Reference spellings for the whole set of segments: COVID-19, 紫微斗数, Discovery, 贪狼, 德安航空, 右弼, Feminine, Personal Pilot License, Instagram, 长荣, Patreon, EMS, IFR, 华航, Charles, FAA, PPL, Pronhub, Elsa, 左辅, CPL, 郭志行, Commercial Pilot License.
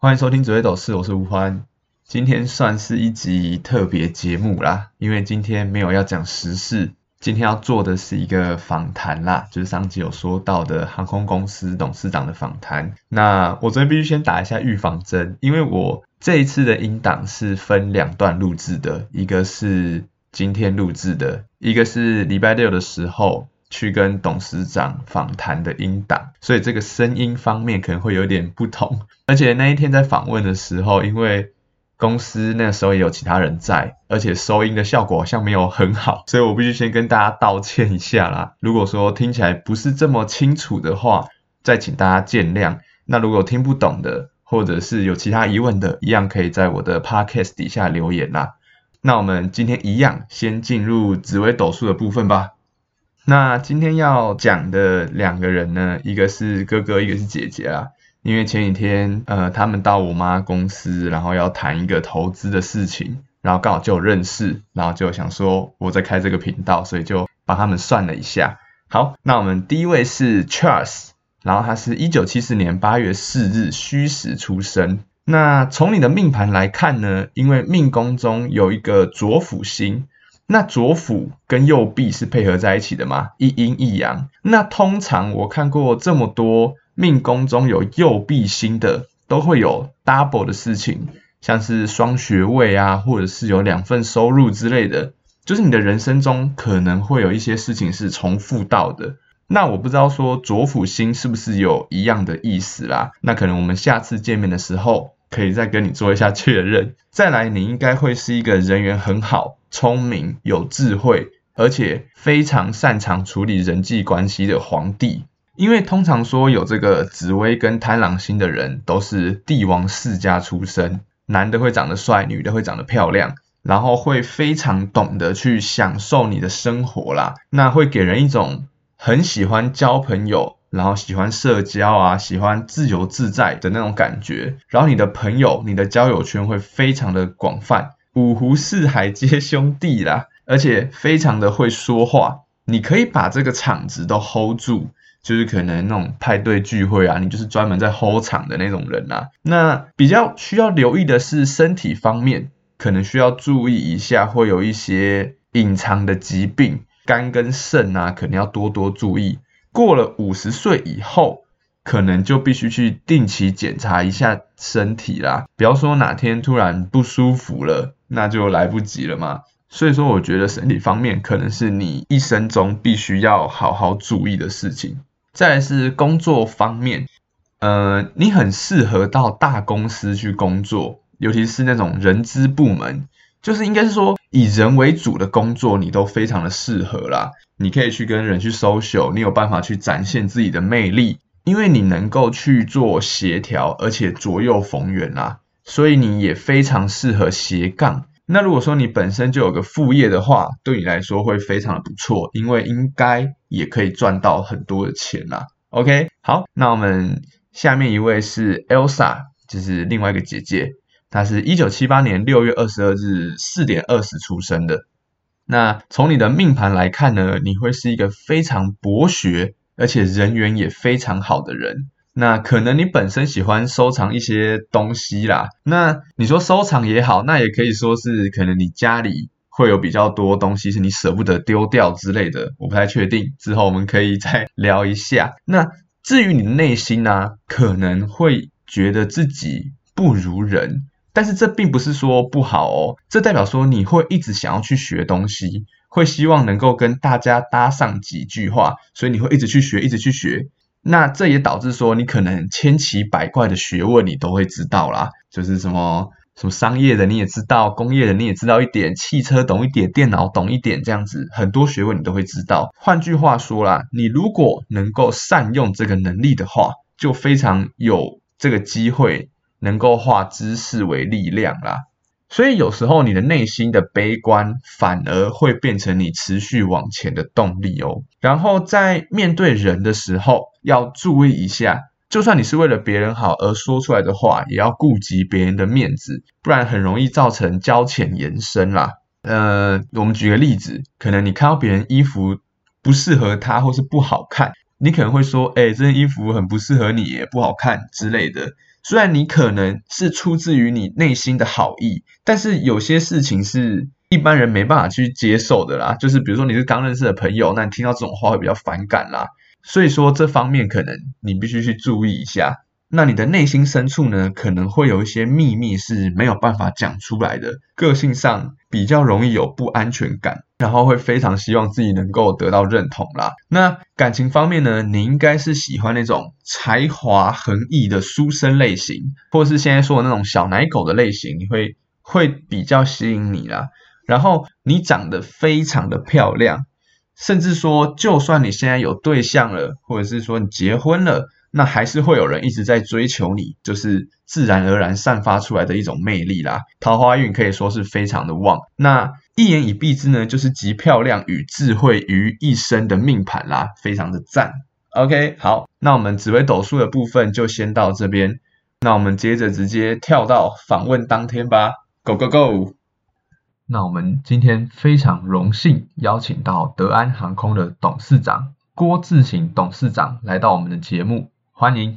欢迎收听紫微斗士，我是吴欢。今天算是一集特别节目啦，因为今天没有要讲时事，今天要做的是一个访谈啦，就是上集有说到的航空公司董事长的访谈。那我这边必须先打一下预防针，因为我这一次的音档是分两段录制的，一个是今天录制的，一个是礼拜六的时候去跟董事长访谈的音档，所以这个声音方面可能会有点不同。而且那一天在访问的时候，因为公司那时候也有其他人在，而且收音的效果好像没有很好，所以我必须先跟大家道歉一下啦。如果说听起来不是这么清楚的话，再请大家见谅。那如果听不懂的，或者是有其他疑问的，一样可以在我的 podcast 底下留言啦。那我们今天一样先进入紫微斗数的部分吧。那今天要讲的两个人呢，一个是哥哥，一个是姐姐啦。因为前几天他们到我妈公司，然后要谈一个投资的事情，然后刚好就有认识，然后就想说我在开这个频道，所以就帮他们算了一下。好，那我们第一位是 Charles， 然后他是1974年8月4日戌时出生。那从你的命盘来看呢，因为命宫中有一个左辅星，那左辅跟右弼是配合在一起的嘛，一阴一阳。那通常我看过这么多命宫中有右弼星的，都会有 double 的事情，像是双学位啊，或者是有两份收入之类的，就是你的人生中可能会有一些事情是重复到的。那我不知道说左辅星是不是有一样的意思啦，那可能我们下次见面的时候可以再跟你做一下确认。再来，你应该会是一个人缘很好，聪明有智慧，而且非常擅长处理人际关系的皇帝。因为通常说有这个紫微跟贪狼星的人都是帝王世家出身，男的会长得帅，女的会长得漂亮，然后会非常懂得去享受你的生活啦。那会给人一种很喜欢交朋友，然后喜欢社交啊，喜欢自由自在的那种感觉。然后你的朋友，你的交友圈会非常的广泛，五湖四海皆兄弟啦，而且非常的会说话，你可以把这个场子都 hold 住，就是可能那种派对聚会啊，你就是专门在 hold 场的那种人啊。那比较需要留意的是身体方面，可能需要注意一下，会有一些隐藏的疾病，肝跟肾啊，可能要多多注意。过了50岁以后，可能就必须去定期检查一下身体啦，不要说哪天突然不舒服了，那就来不及了嘛。所以说我觉得身体方面可能是你一生中必须要好好注意的事情。再来是工作方面，你很适合到大公司去工作，尤其是那种人资部门，就是应该是说以人为主的工作你都非常的适合啦。你可以去跟人去 social， 你有办法去展现自己的魅力，因为你能够去做协调，而且左右逢源啦，所以你也非常适合斜杠。那如果说你本身就有个副业的话，对你来说会非常的不错，因为应该也可以赚到很多的钱啦。 OK， 好，那我们下面一位是 Elsa， 就是另外一个姐姐，她是1978年6月22日4点20出生的。那从你的命盘来看呢，你会是一个非常博学，而且人缘也非常好的人。那可能你本身喜欢收藏一些东西啦，那你说收藏也好，那也可以说是可能你家里会有比较多东西是你舍不得丢掉之类的，我不太确定，之后我们可以再聊一下。那至于你的内心啊，可能会觉得自己不如人，但是这并不是说不好哦，这代表说你会一直想要去学东西，会希望能够跟大家搭上几句话，所以你会一直去学一直去学。那这也导致说你可能千奇百怪的学问你都会知道啦，就是什么商业的你也知道，工业的你也知道一点，汽车懂一点，电脑懂一点，这样子很多学问你都会知道。换句话说啦，你如果能够善用这个能力的话，就非常有这个机会能够化知识为力量啦。所以有时候你的内心的悲观反而会变成你持续往前的动力哦。然后在面对人的时候要注意一下，就算你是为了别人好而说出来的话，也要顾及别人的面子，不然很容易造成交浅言深啦。我们举个例子，可能你看到别人衣服不适合他或是不好看，你可能会说这件衣服很不适合你，也不好看之类的，虽然你可能是出自于你内心的好意，但是有些事情是一般人没办法去接受的啦，就是比如说你是刚认识的朋友，那你听到这种话会比较反感啦，所以说这方面可能你必须去注意一下。那你的内心深处呢，可能会有一些秘密是没有办法讲出来的，个性上比较容易有不安全感，然后会非常希望自己能够得到认同啦。那感情方面呢，你应该是喜欢那种才华横溢的书生类型，或是现在说的那种小奶狗的类型，你会比较吸引你啦。然后你长得非常的漂亮，甚至说就算你现在有对象了，或者是说你结婚了，那还是会有人一直在追求你，就是自然而然散发出来的一种魅力啦。桃花运可以说是非常的旺。那一言以蔽之呢，就是集漂亮与智慧于一身的命盘啦，非常的赞。OK， 好，那我们紫微斗数的部分就先到这边，那我们接着直接跳到访问当天吧 ，Go Go Go！ 那我们今天非常荣幸邀请到德安航空的董事长郭志行董事长来到我们的节目。欢迎。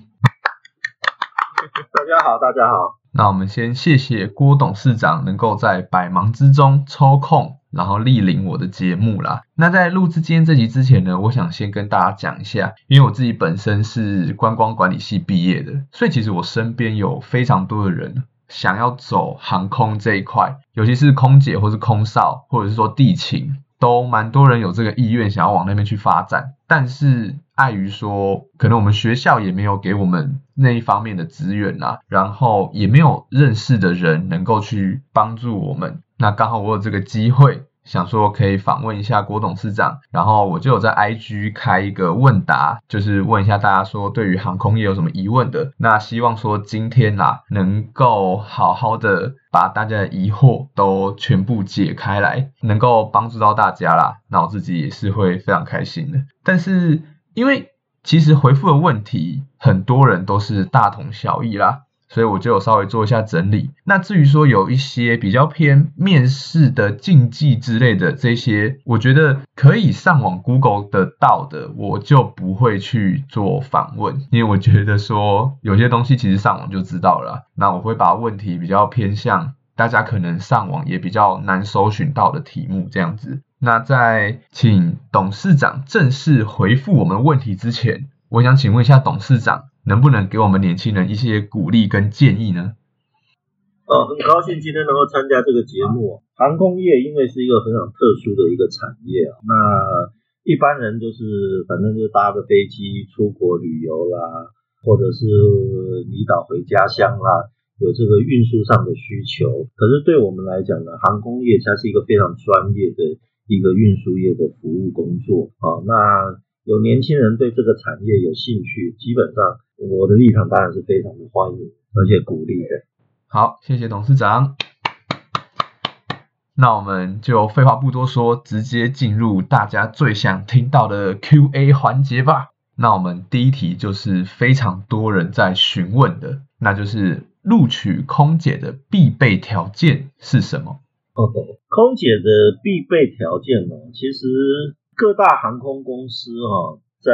大家好，大家好。那我们先谢谢郭董事长能够在百忙之中抽空，然后莅临我的节目啦。那在录制今天这集之前呢，我想先跟大家讲一下，因为我自己本身是观光管理系毕业的，所以其实我身边有非常多的人想要走航空这一块，尤其是空姐或是空少，或者是说地勤，都蛮多人有这个意愿想要往那边去发展，但是碍于说可能我们学校也没有给我们那一方面的资源啦，然后也没有认识的人能够去帮助我们。那刚好我有这个机会，想说可以访问一下郭董事长，然后我就有在 IG 开一个问答，就是问一下大家说对于航空业有什么疑问的，那希望说今天啦能够好好的把大家的疑惑都全部解开来，能够帮助到大家啦，那我自己也是会非常开心的。但是因为其实回复的问题很多人都是大同小异啦，所以我就有稍微做一下整理。那至于说有一些比较偏面试的禁忌之类的，这些我觉得可以上网 Google 得到的，我就不会去做访问，因为我觉得说有些东西其实上网就知道了啦。那我会把问题比较偏向大家可能上网也比较难搜寻到的题目这样子。那在请董事长正式回复我们问题之前，我想请问一下董事长，能不能给我们年轻人一些鼓励跟建议呢？很高兴今天能够参加这个节目。航空业因为是一个非常特殊的一个产业，那一般人就是反正就搭着飞机出国旅游啦，或者是离岛回家乡啦，有这个运输上的需求。可是对我们来讲呢，航空业它是一个非常专业的一个运输业的服务工作。那有年轻人对这个产业有兴趣，基本上我的立场当然是非常的欢迎而且鼓励的。好，谢谢董事长。那我们就废话不多说，直接进入大家最想听到的 Q&A 环节吧。那我们第一题就是非常多人在询问的，那就是录取空姐的必备条件是什么？空姐的必备条件呢，其实各大航空公司在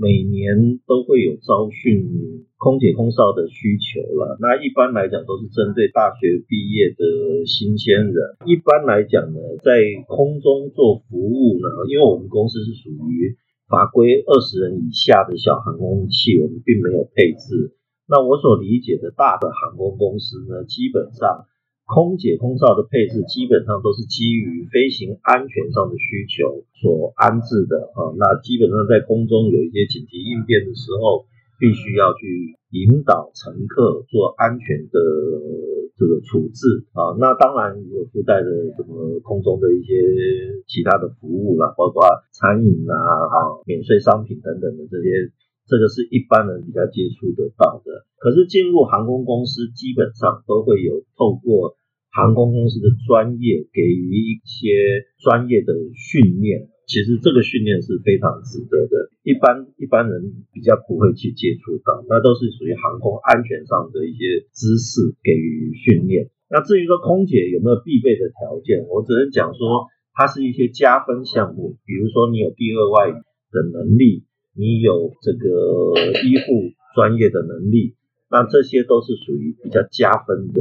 每年都会有招训空姐空少的需求啦。那一般来讲都是针对大学毕业的新鲜人。一般来讲呢，在空中做服务呢，因为我们公司是属于法规20人以下的小航空器，我们并没有配置。那我所理解的大的航空公司呢，基本上空姐空少的配置基本上都是基于飞行安全上的需求所安置的那基本上在空中有一些紧急应变的时候，必须要去引导乘客做安全的这个处置那当然有附带的什么空中的一些其他的服务啦，包括餐饮啊、免税商品等等的这些，这个是一般人比较接触得到的。可是进入航空公司，基本上都会有透过航空公司的专业给予一些专业的训练，其实这个训练是非常值得的，一般人比较不会去接触到，那都是属于航空安全上的一些知识给予训练。那至于说空姐有没有必备的条件，我只能讲说它是一些加分项目，比如说你有第二外语的能力，你有这个医护专业的能力，那这些都是属于比较加分的。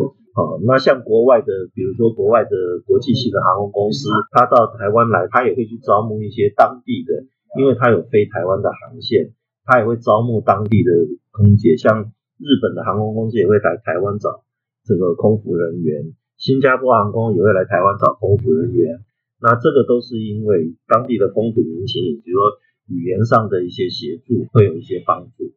那像国外的，比如说国外的国际性的航空公司，他到台湾来，他也会去招募一些当地的，因为他有飞台湾的航线，他也会招募当地的空姐，像日本的航空公司也会来台湾找这个空服人员，新加坡航空也会来台湾找空服人员。那这个都是因为当地的风土民情，以及说语言上的一些协助，会有一些帮助。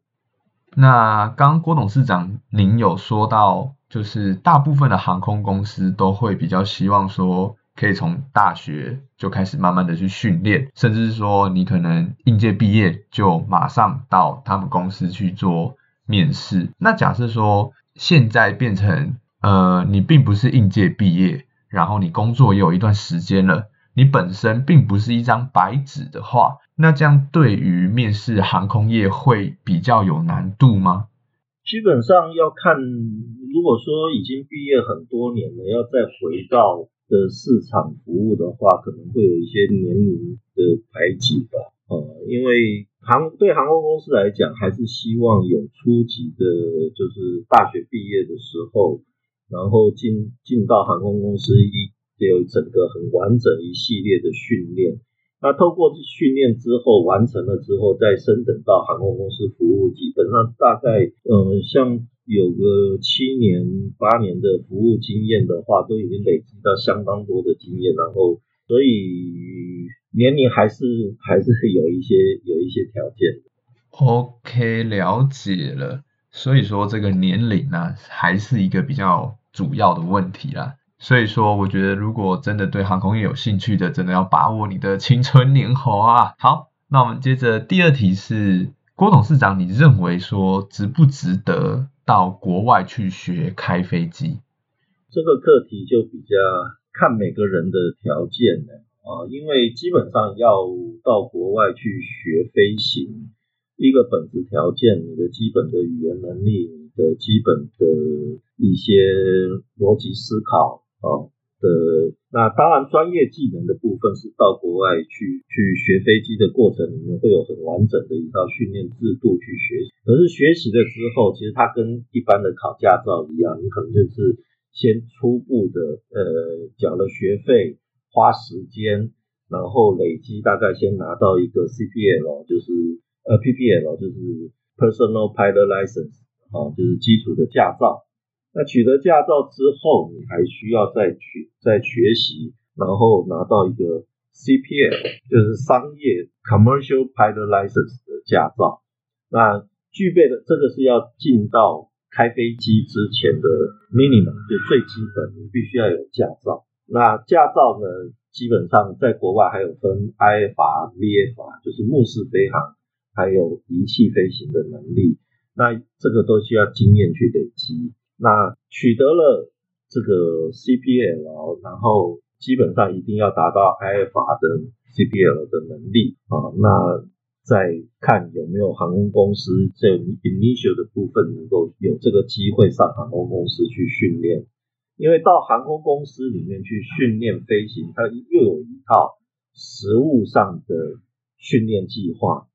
那刚郭董事长您有说到，就是大部分的航空公司都会比较希望说可以从大学就开始慢慢的去训练，甚至说你可能应届毕业就马上到他们公司去做面试。那假设说现在变成你并不是应届毕业，然后你工作也有一段时间了，你本身并不是一张白纸的话，那这样对于面试航空业会比较有难度吗？基本上要看，如果说已经毕业很多年了，要再回到的市场服务的话，可能会有一些年龄的排挤吧。因为对航空公司来讲，还是希望有初级的，就是大学毕业的时候，然后进到航空公司，有整个很完整一系列的训练。那透过训练之后完成了之后，再升等到航空公司服务，基本上大概像有个7年8年的服务经验的话，都已经累积到相当多的经验，然后所以年龄还是有一些条件。 OK， 了解了。所以说这个年龄啊，还是一个比较主要的问题啦。所以说我觉得如果真的对航空业有兴趣的，真的要把握你的青春年华啊。好，那我们接着第二题是，郭董事长你认为说值不值得到国外去学开飞机？这个课题就比较看每个人的条件了，因为基本上要到国外去学飞行，一个本质条件，你的基本的语言能力，你的基本的一些逻辑思考那当然专业技能的部分是到国外去学飞机的过程里面会有很完整的一套训练制度去学习。可是学习了之后，其实它跟一般的考驾照一样，你可能就是先初步的缴了学费，花时间，然后累积，大概先拿到一个 CPL， 就是PPL， 就是 Personal Pilot License， 就是基础的驾照。那取得驾照之后，你还需要再学习，然后拿到一个 CPL， 就是商业 Commercial Pilot License 的驾照。那具备的这个是要进到开飞机之前的 minimum， 就最基本，你必须要有驾照。那驾照呢，基本上在国外还有分 IFR、VFR， 就是目视飞行，还有仪器飞行的能力。那这个都需要经验去累积。那取得了这个 CPL， 然后基本上一定要达到 IFR 的 CPL 的能力那再看有没有航空公司在 initial 的部分能够有这个机会上航空公司去训练，因为到航空公司里面去训练飞行，它又有一套实务上的训练计划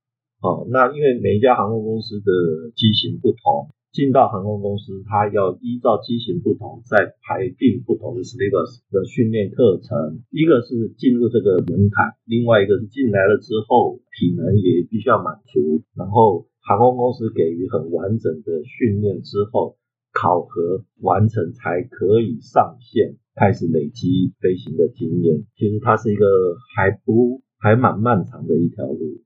那因为每一家航空公司的机型不同，进到航空公司，它要依照机型不同，再排定不同的 syllabus 的训练课程。一个是进入这个门槛，另外一个是进来了之后，体能也必须要满足。然后航空公司给予很完整的训练之后，考核完成才可以上线，开始累积飞行的经验。其实它是一个还蛮漫长的一条路。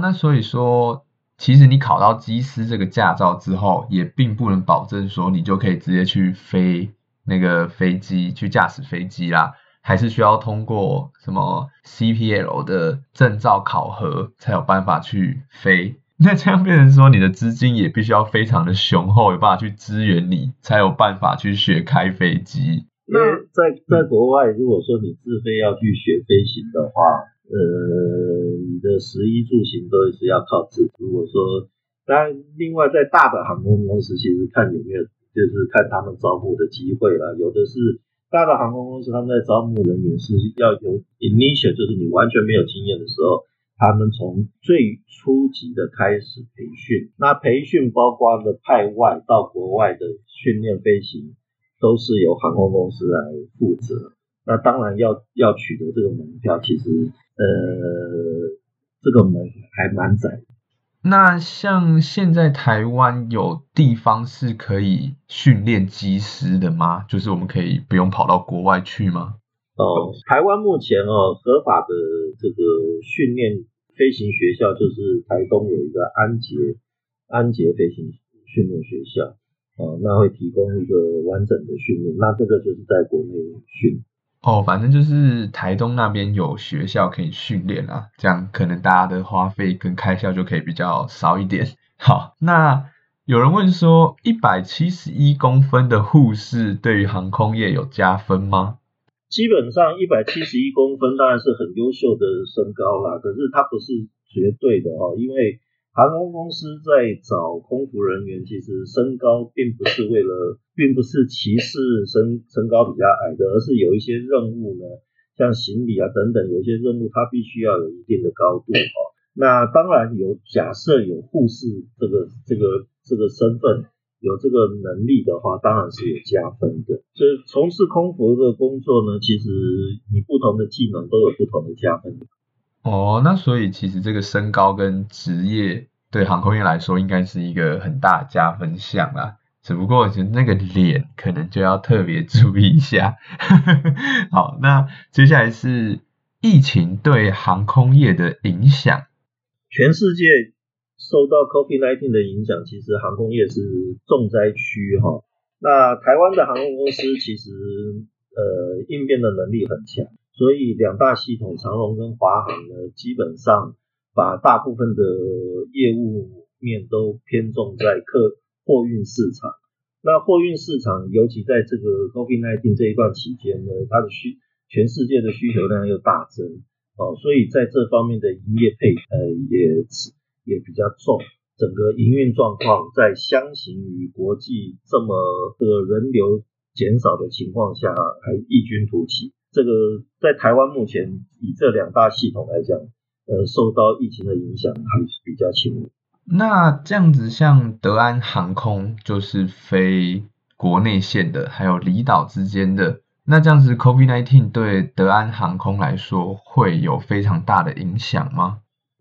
那所以说，其实你考到机师这个驾照之后，也并不能保证说你就可以直接去飞那个飞机，去驾驶飞机啦，还是需要通过什么 CPL 的证照考核才有办法去飞。那这样变成说你的资金也必须要非常的雄厚，有办法去支援你，才有办法去学开飞机。那在国外，如果说你自费要去学飞行的话，你的食衣住行都是要靠自己。如果说，当然，另外在大的航空公司，其实看有没有，就是看他们招募的机会啦。有的是大的航空公司，他们在招募人员是要有 initial， 就是你完全没有经验的时候，他们从最初级的开始培训，那培训包括了派外到国外的训练飞行，都是由航空公司来负责。那当然要取得这个门票，其实这个门还蛮窄的。那像现在台湾有地方是可以训练机师的吗？就是我们可以不用跑到国外去吗？台湾目前合法的这个训练飞行学校就是台东有一个安捷飞行训练学校，那会提供一个完整的训练，那这个就是在国内训。反正就是台东那边有学校可以训练啦，这样可能大家的花费跟开销就可以比较少一点。好，那有人问说171公分的护士对于航空业有加分吗？基本上171公分当然是很优秀的身高啦，可是它不是绝对的因为航空公司在找空服人员，其实身高并不是歧视身高比较矮的，而是有一些任务呢，像行李啊等等，有一些任务它必须要有一定的高度那当然假设有护士这个身份，有这个能力的话，当然是有加分的。所以从事空服的工作呢，其实你不同的技能都有不同的加分。那所以其实这个身高跟职业对航空业来说应该是一个很大的加分项啦，只不过我觉得那个脸可能就要特别注意一下。好，那接下来是疫情对航空业的影响。全世界受到 COVID-19 的影响，其实航空业是重灾区那台湾的航空公司其实应变的能力很强，所以两大系统长荣跟华航呢，基本上把大部分的业务面都偏重在货运市场。那货运市场尤其在这个 COVID-19 这一段期间呢，它的全世界的需求量又大增所以在这方面的营业配也比较重，整个营运状况在相形于国际这么人流减少的情况下还异军突起。这个在台湾目前以这两大系统来讲受到疫情的影响还是比较轻微。那这样子，像德安航空就是飞国内线的，还有离岛之间的，那这样子 COVID-19 对德安航空来说会有非常大的影响吗？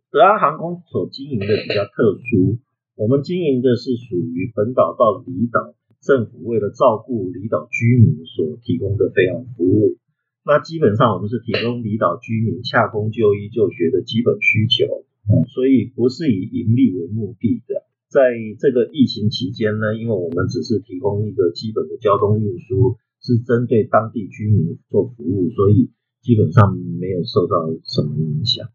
德安航空所经营的比较特殊，我们经营的是属于本岛到离岛，政府为了照顾离岛居民所提供的飞航服务。那基本上我们是提供离岛居民洽公就医就学的基本需求所以不是以盈利为目的的。在这个疫情期间呢，因为我们只是提供一个基本的交通运输，是针对当地居民做服务，所以基本上没有受到什么影响。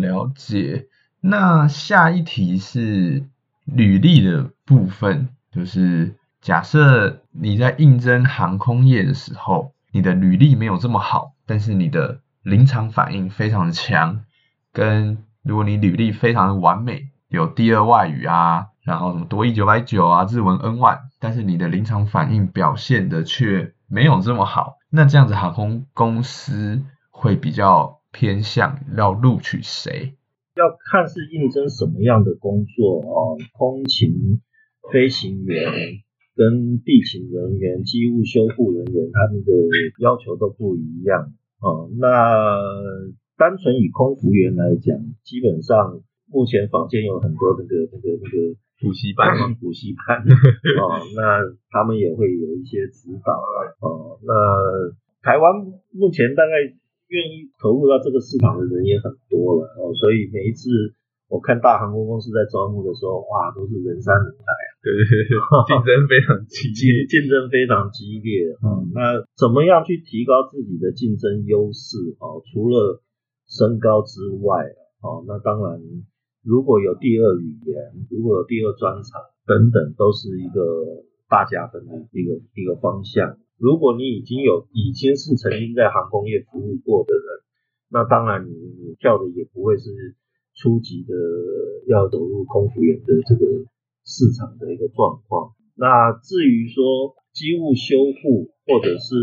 了解。那下一题是履历的部分，就是假设你在应征航空业的时候，你的履历没有这么好，但是你的临场反应非常的强，跟如果你履历非常的完美，有第二外语啊，然后什么多益990啊，日文 N1， 但是你的临场反应表现的却没有这么好，那这样子航空公司会比较偏向要录取谁？要看是应征什么样的工作空勤飞行员跟地勤人员、机务修护人员，他们的要求都不一样那单纯以空服员来讲，基本上目前坊间有很多那个补习班那他们也会有一些指导那台湾目前大概愿意投入到这个市场的人也很多了所以每一次我看大航空公司在招募的时候，哇，都是人山人海竞争非常激烈那怎么样去提高自己的竞争优势除了身高之外那当然如果有第二语言，如果有第二专长等等，都是一个大加分的一个方向。如果你已经是曾经在航空业服务过的人，那当然你跳的也不会是初级的要走入空服员的这个市场的一个状况。那至于说机务修护或者是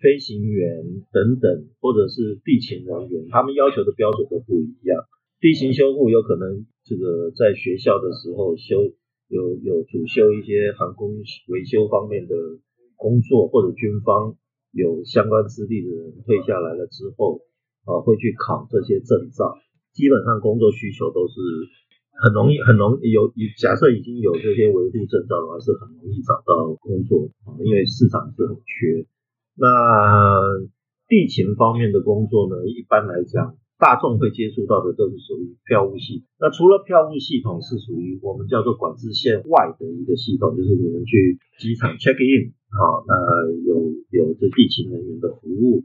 飞行员等等，或者是地勤人员，他们要求的标准都不一样。地勤修护有可能这个在学校的时候修有主修一些航空维修方面的工作，或者军方有相关资历的人退下来了之后会去考这些证照。基本上工作需求都是很容易有，假设已经有这些维护证照的话，是很容易找到工作，因为市场是很缺。那地勤方面的工作呢，一般来讲大众会接触到的都是属于票务系统。那除了票务系统是属于我们叫做管制线外的一个系统，就是你们去机场 check in， 那有这地勤人员的服务，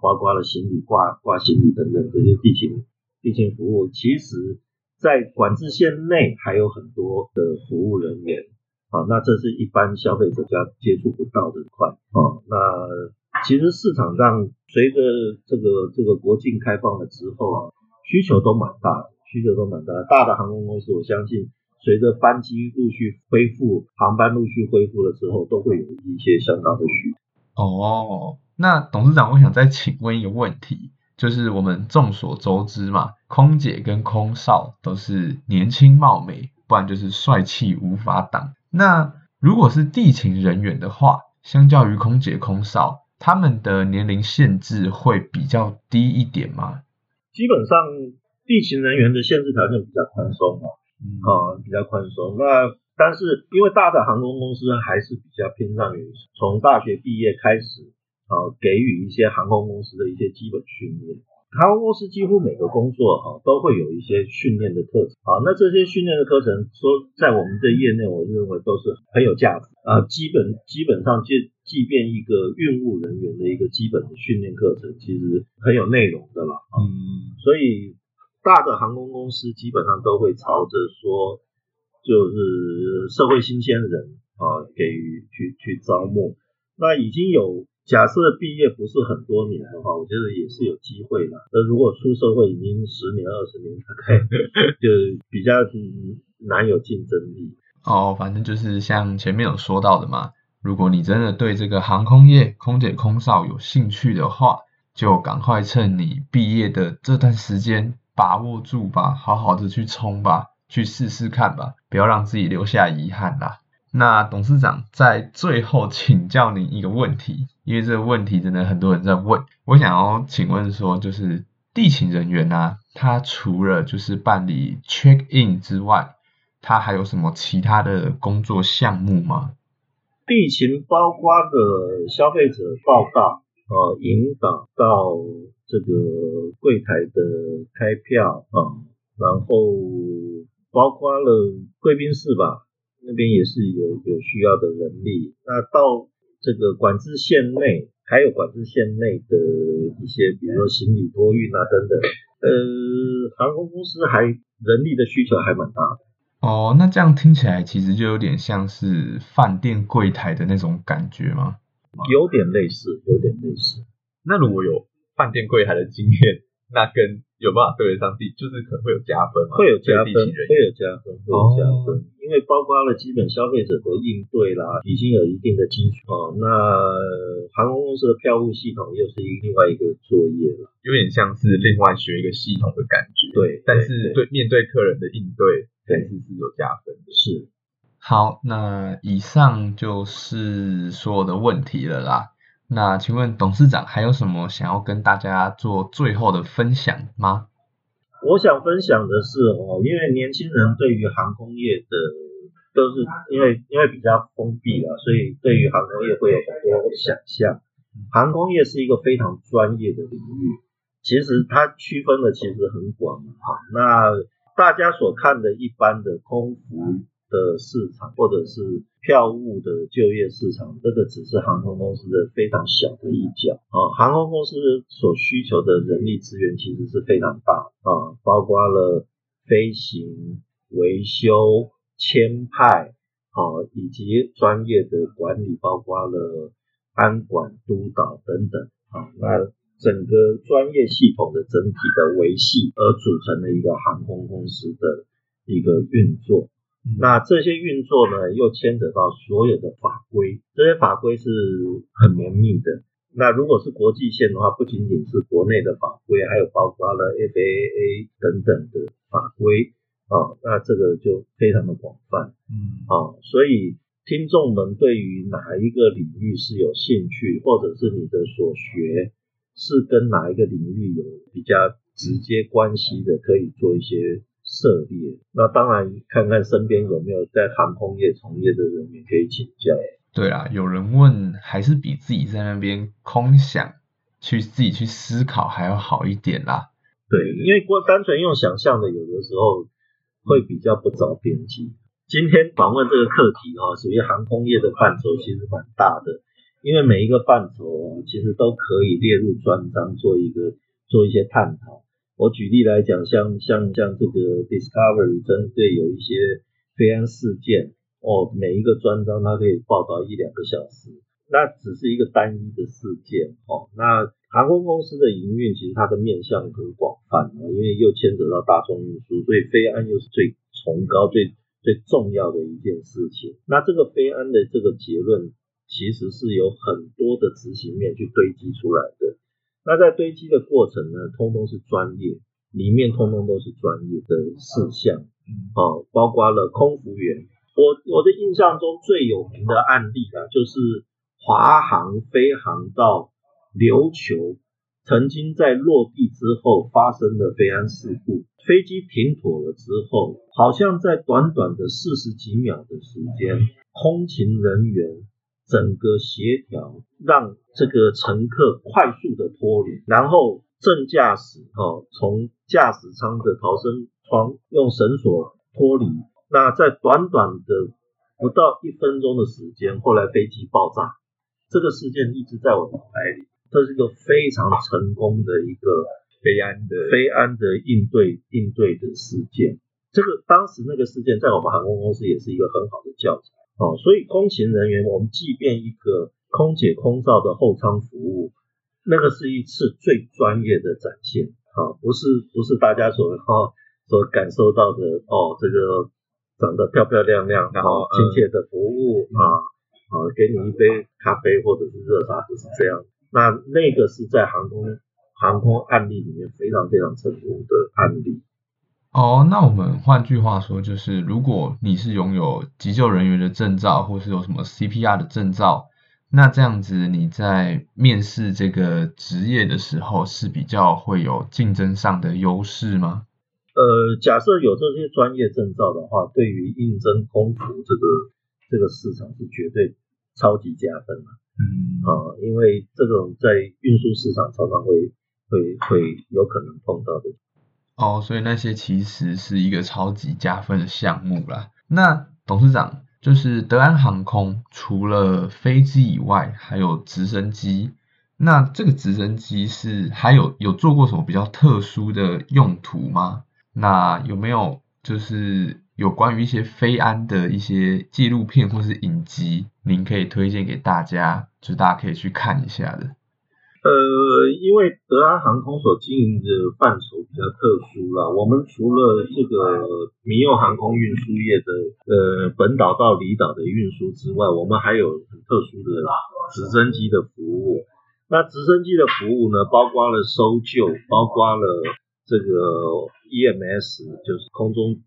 包括了行李挂行李等等这些地勤服务。其实在管制线内还有很多的服务人员，那这是一般消费者家接触不到的块。那其实市场上随着这个国境开放了之后需求都蛮大。大的航空公司我相信随着班机陆续恢复，航班陆续恢复了之后，都会有一些相当的需求。那董事长，我想再请问一个问题，就是我们众所周知嘛，空姐跟空少都是年轻貌美，不然就是帅气无法挡。那如果是地勤人员的话，相较于空姐空少，他们的年龄限制会比较低一点吗？基本上地勤人员的限制条件比较宽松比较宽松。那但是因为大的航空公司还是比较偏向于从大学毕业开始给予一些航空公司的一些基本训练。航空公司几乎每个工作都会有一些训练的课程。那这些训练的课程说在我们这业内，我认为都是很有价值。基本上即便一个运务人员的一个基本的训练课程，其实很有内容的啦。所以大的航空公司基本上都会朝着说就是社会新鲜人给予去招募。那已经有假设毕业不是很多年的话，我觉得也是有机会的。如果出社会已经10年20年，大概就比较难有竞争力。反正就是像前面有说到的嘛，如果你真的对这个航空业空姐空少有兴趣的话，就赶快趁你毕业的这段时间把握住吧，好好的去冲吧，去试试看吧，不要让自己留下遗憾啦。那董事长，在最后请教您一个问题，因为这个问题真的很多人在问，我想要请问说，就是地勤人员他除了就是办理 check in 之外，他还有什么其他的工作项目吗？地勤包括的消费者报到、引导到这个柜台的开票、然后包括了贵宾室吧，那边也是有需要的人力。那到这个管制线内，还有管制线内的一些比如说行李托运等等。航空公司还人力的需求还蛮大的。那这样听起来其实就有点像是饭店柜台的那种感觉吗？有点类似。那如果有饭店柜台的经验，那跟有办法对得上地，就是可能会有加分嘛？会有加分。因为包括了基本消费者的应对啦，已经有一定的基础。那航空公司的票务系统又是另外一个作业了，有点像是另外学一个系统的感觉。对，但是对面对客人的应对，对是有加分的。是。好，那以上就是所有的问题了啦。那请问董事长还有什么想要跟大家做最后的分享吗？我想分享的是因为年轻人对于航空业的都是因为比较封闭啦，所以对于航空业会有很多想象。航空业是一个非常专业的领域，其实它区分的其实很广。那大家所看的一般的空服的市场或者是票务的就业市场，这个只是航空公司的非常小的一角。航空公司所需求的人力资源其实是非常大包括了飞行、维修、签派以及专业的管理，包括了安管、督导等等那整个专业系统的整体的维系而组成的一个航空公司的一个运作。那这些运作呢，又牵扯到所有的法规，这些法规是很绵密的。那如果是国际线的话，不仅仅是国内的法规，还有包括它的 FAA 等等的法规啊，那这个就非常的广泛，啊，所以听众们对于哪一个领域是有兴趣，或者是你的所学是跟哪一个领域有比较直接关系的，可以做一些涉猎。那当然看看身边有没有在航空业从业的人也可以请教。对啦，有人问还是比自己在那边空想去自己去思考还要好一点啦。对，因为单纯用想象的有的时候会比较不着边际。今天访问这个课题属于航空业的范畴其实蛮大的，因为每一个范畴其实都可以列入专章做一些探讨。我举例来讲，像这个 Discovery 针对有一些飞安事件每一个专章它可以报道一两个小时，那只是一个单一的事件那航空公司的营运其实它的面向很广泛，因为又牵扯到大众运输，所以飞安又是最崇高最重要的一件事情。那这个飞安的这个结论其实是有很多的执行面去堆积出来的，那在堆积的过程呢，通通是专业，里面通通都是专业的事项包括了空服员。我的印象中最有名的案例就是华航飞航到琉球曾经在落地之后发生的飞安事故。飞机停妥了之后，好像在短短的40几秒的时间，空勤人员整个协调让这个乘客快速的脱离，然后正驾驶从驾驶舱的逃生窗用绳索脱离。那在短短的不到一分钟的时间，后来飞机爆炸。这个事件一直在我脑海里，这是一个非常成功的一个飞安的应对的事件。这个当时那个事件在我们航空公司也是一个很好的教材所以空勤人员，我们即便一个空姐空少的后舱服务，那个是一次最专业的展现不是大家所感受到的这个长得漂漂亮亮然后亲切的服务给你一杯咖啡或者是热茶，不是这样。那个是在航空案例里面非常非常成功的案例。那我们换句话说，就是如果你是拥有急救人员的证照，或是有什么 CPR 的证照，那这样子你在面试这个职业的时候是比较会有竞争上的优势吗？假设有这些专业证照的话，对于应征空服这个市场是绝对超级加分的因为这种在运输市场常常会有可能碰到的所以那些其实是一个超级加分的项目啦。那董事长，就是德安航空除了飞机以外还有直升机，那这个直升机是还有做过什么比较特殊的用途吗？那有没有就是有关于一些飞安的一些纪录片或是影集您可以推荐给大家，就大家可以去看一下的？因为德安航空所经营的范畴比较特殊啦，我们除了这个民用航空运输业的本岛到离岛的运输之外，我们还有很特殊的直升机的服务。那直升机的服务呢，包括了搜救，包括了这个 EMS 就是空中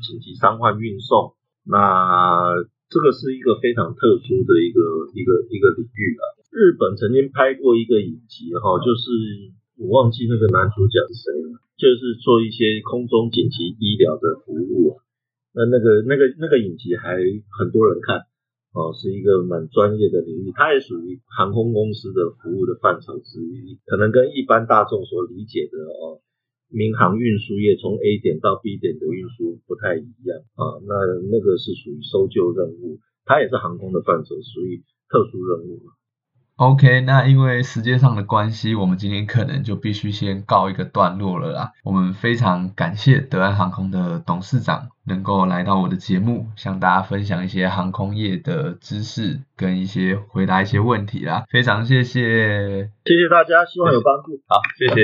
紧急伤患运送。那这个是一个非常特殊的一个领域啦。日本曾经拍过一个影集就是我忘记那个男主角是谁了，就是做一些空中紧急医疗的服务那个影集还很多人看是一个蛮专业的领域，它也属于航空公司的服务的范畴之一，可能跟一般大众所理解的民航运输业从 A 点到 B 点的运输不太一样那个是属于搜救任务，它也是航空的范畴，属于特殊任务。OK， 那因为时间上的关系，我们今天可能就必须先告一个段落了啦。我们非常感谢德安航空的董事长能够来到我的节目，向大家分享一些航空业的知识跟回答一些问题啦。非常谢谢大家，希望有帮助。好，谢谢。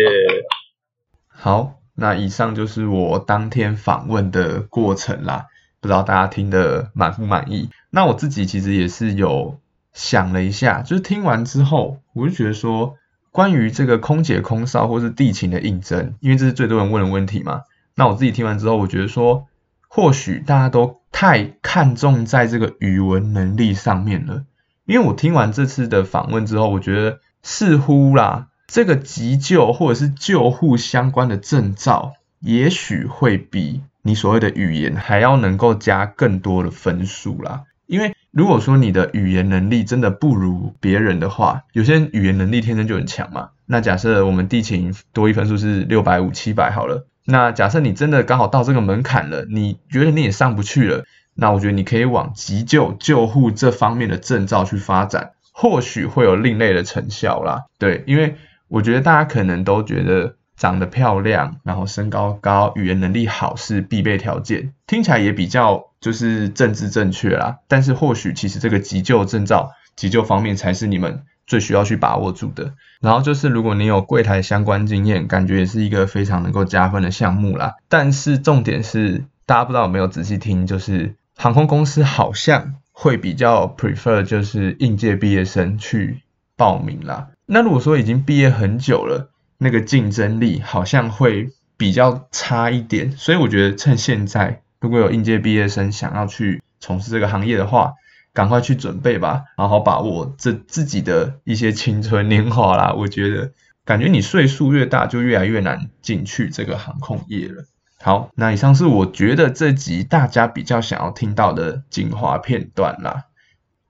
好，那以上就是我当天访问的过程啦，不知道大家听得满不满意？那我自己其实也是有想了一下，就是听完之后，我就觉得说，关于这个空姐、空少或是地勤的应征，因为这是最多人问的问题嘛。那我自己听完之后，我觉得说，或许大家都太看重在这个语文能力上面了。因为我听完这次的访问之后，我觉得似乎啦，这个急救或者是救护相关的证照，也许会比你所谓的语言还要能够加更多的分数啦。因为如果说你的语言能力真的不如别人的话，有些人语言能力天生就很强嘛。那假设我们地勤多益分数是650、700好了，那假设你真的刚好到这个门槛了，你觉得你也上不去了，那我觉得你可以往急救、救护这方面的证照去发展，或许会有另类的成效啦。对，因为我觉得大家可能都觉得长得漂亮，然后身高高，语言能力好是必备条件，听起来也比较就是政治正确啦，但是或许其实这个急救证照、急救方面才是你们最需要去把握住的。然后就是如果你有柜台相关经验，感觉也是一个非常能够加分的项目啦。但是重点是，大家不知道有没有仔细听，就是航空公司好像会比较 prefer 就是应届毕业生去报名啦。那如果说已经毕业很久了，那个竞争力好像会比较差一点，所以我觉得趁现在如果有应届毕业生想要去从事这个行业的话，赶快去准备吧，好好把握这自己的一些青春年华啦。我觉得，感觉你岁数越大，就越来越难进去这个航空业了。好，那以上是我觉得这集大家比较想要听到的精华片段啦。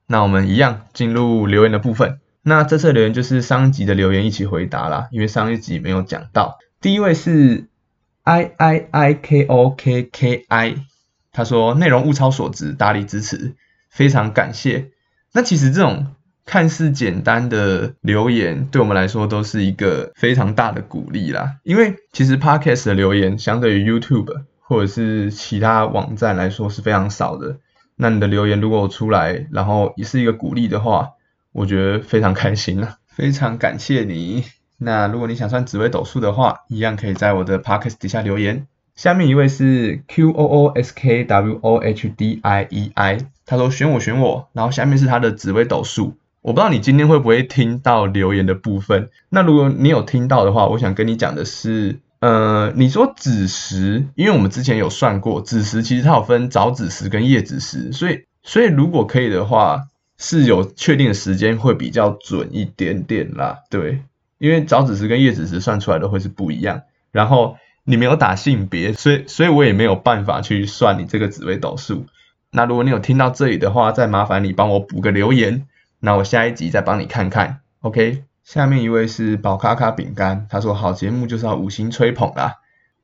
那我们一样进入留言的部分。那这次留言就是上一集的留言一起回答啦，因为上一集没有讲到。第一位是IIIKOKKI， 他说内容物超所值，大力支持，非常感谢。那其实这种看似简单的留言，对我们来说都是一个非常大的鼓励啦。因为其实 Podcast 的留言相对于 YouTube 或者是其他网站来说是非常少的。那你的留言如果出来，然后也是一个鼓励的话，我觉得非常开心啦，非常感谢你。那如果你想算紫微斗数的话，一样可以在我的 podcast 底下留言。下面一位是 QOOSKWOHDIEI， 他说选我，然后下面是他的紫微斗数。我不知道你今天会不会听到留言的部分，那如果你有听到的话，我想跟你讲的是，你说子时，因为我们之前有算过子时，其实它有分早子时跟夜子时，所以如果可以的话，是有确定的时间会比较准一点点啦。对，因为早子时跟夜子时算出来的会是不一样，然后你没有打性别，所以我也没有办法去算你这个紫微斗数。那如果你有听到这里的话，再麻烦你帮我补个留言，那我下一集再帮你看看 OK。 下面一位是宝咖咖饼干，他说好节目就是要五星吹捧啦。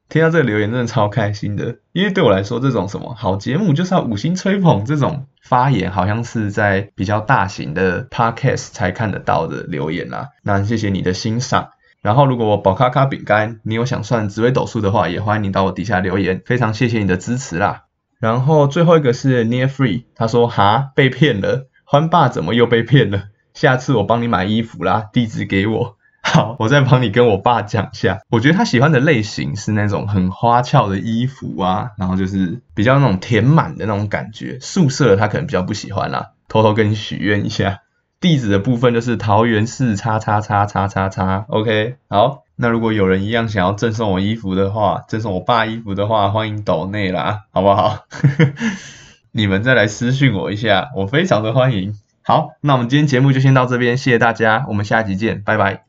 听到这个留言真的超开心的，因为对我来说这种什么好节目就是要五星吹捧这种发言，好像是在比较大型的 podcast 才看得到的留言啦。那谢谢你的欣赏，然后如果我宝咖咖饼干你有想算紫微斗数的话，也欢迎你到我底下留言，非常谢谢你的支持啦。然后最后一个是 Near Free， 他说哈被骗了，欢爸怎么又被骗了，下次我帮你买衣服啦，地址给我。好，我再帮你跟我爸讲一下。我觉得他喜欢的类型是那种很花俏的衣服啊，然后就是比较那种填满的那种感觉，宿舍他可能比较不喜欢啦，偷偷跟你许愿一下。地址的部分就是桃园市XXXXX OK。 好，那如果有人一样想要赠送我衣服的话，赠送我爸衣服的话，欢迎抖内啦，好不好？你们再来私讯我一下，我非常的欢迎。好，那我们今天节目就先到这边，谢谢大家，我们下集见，拜拜。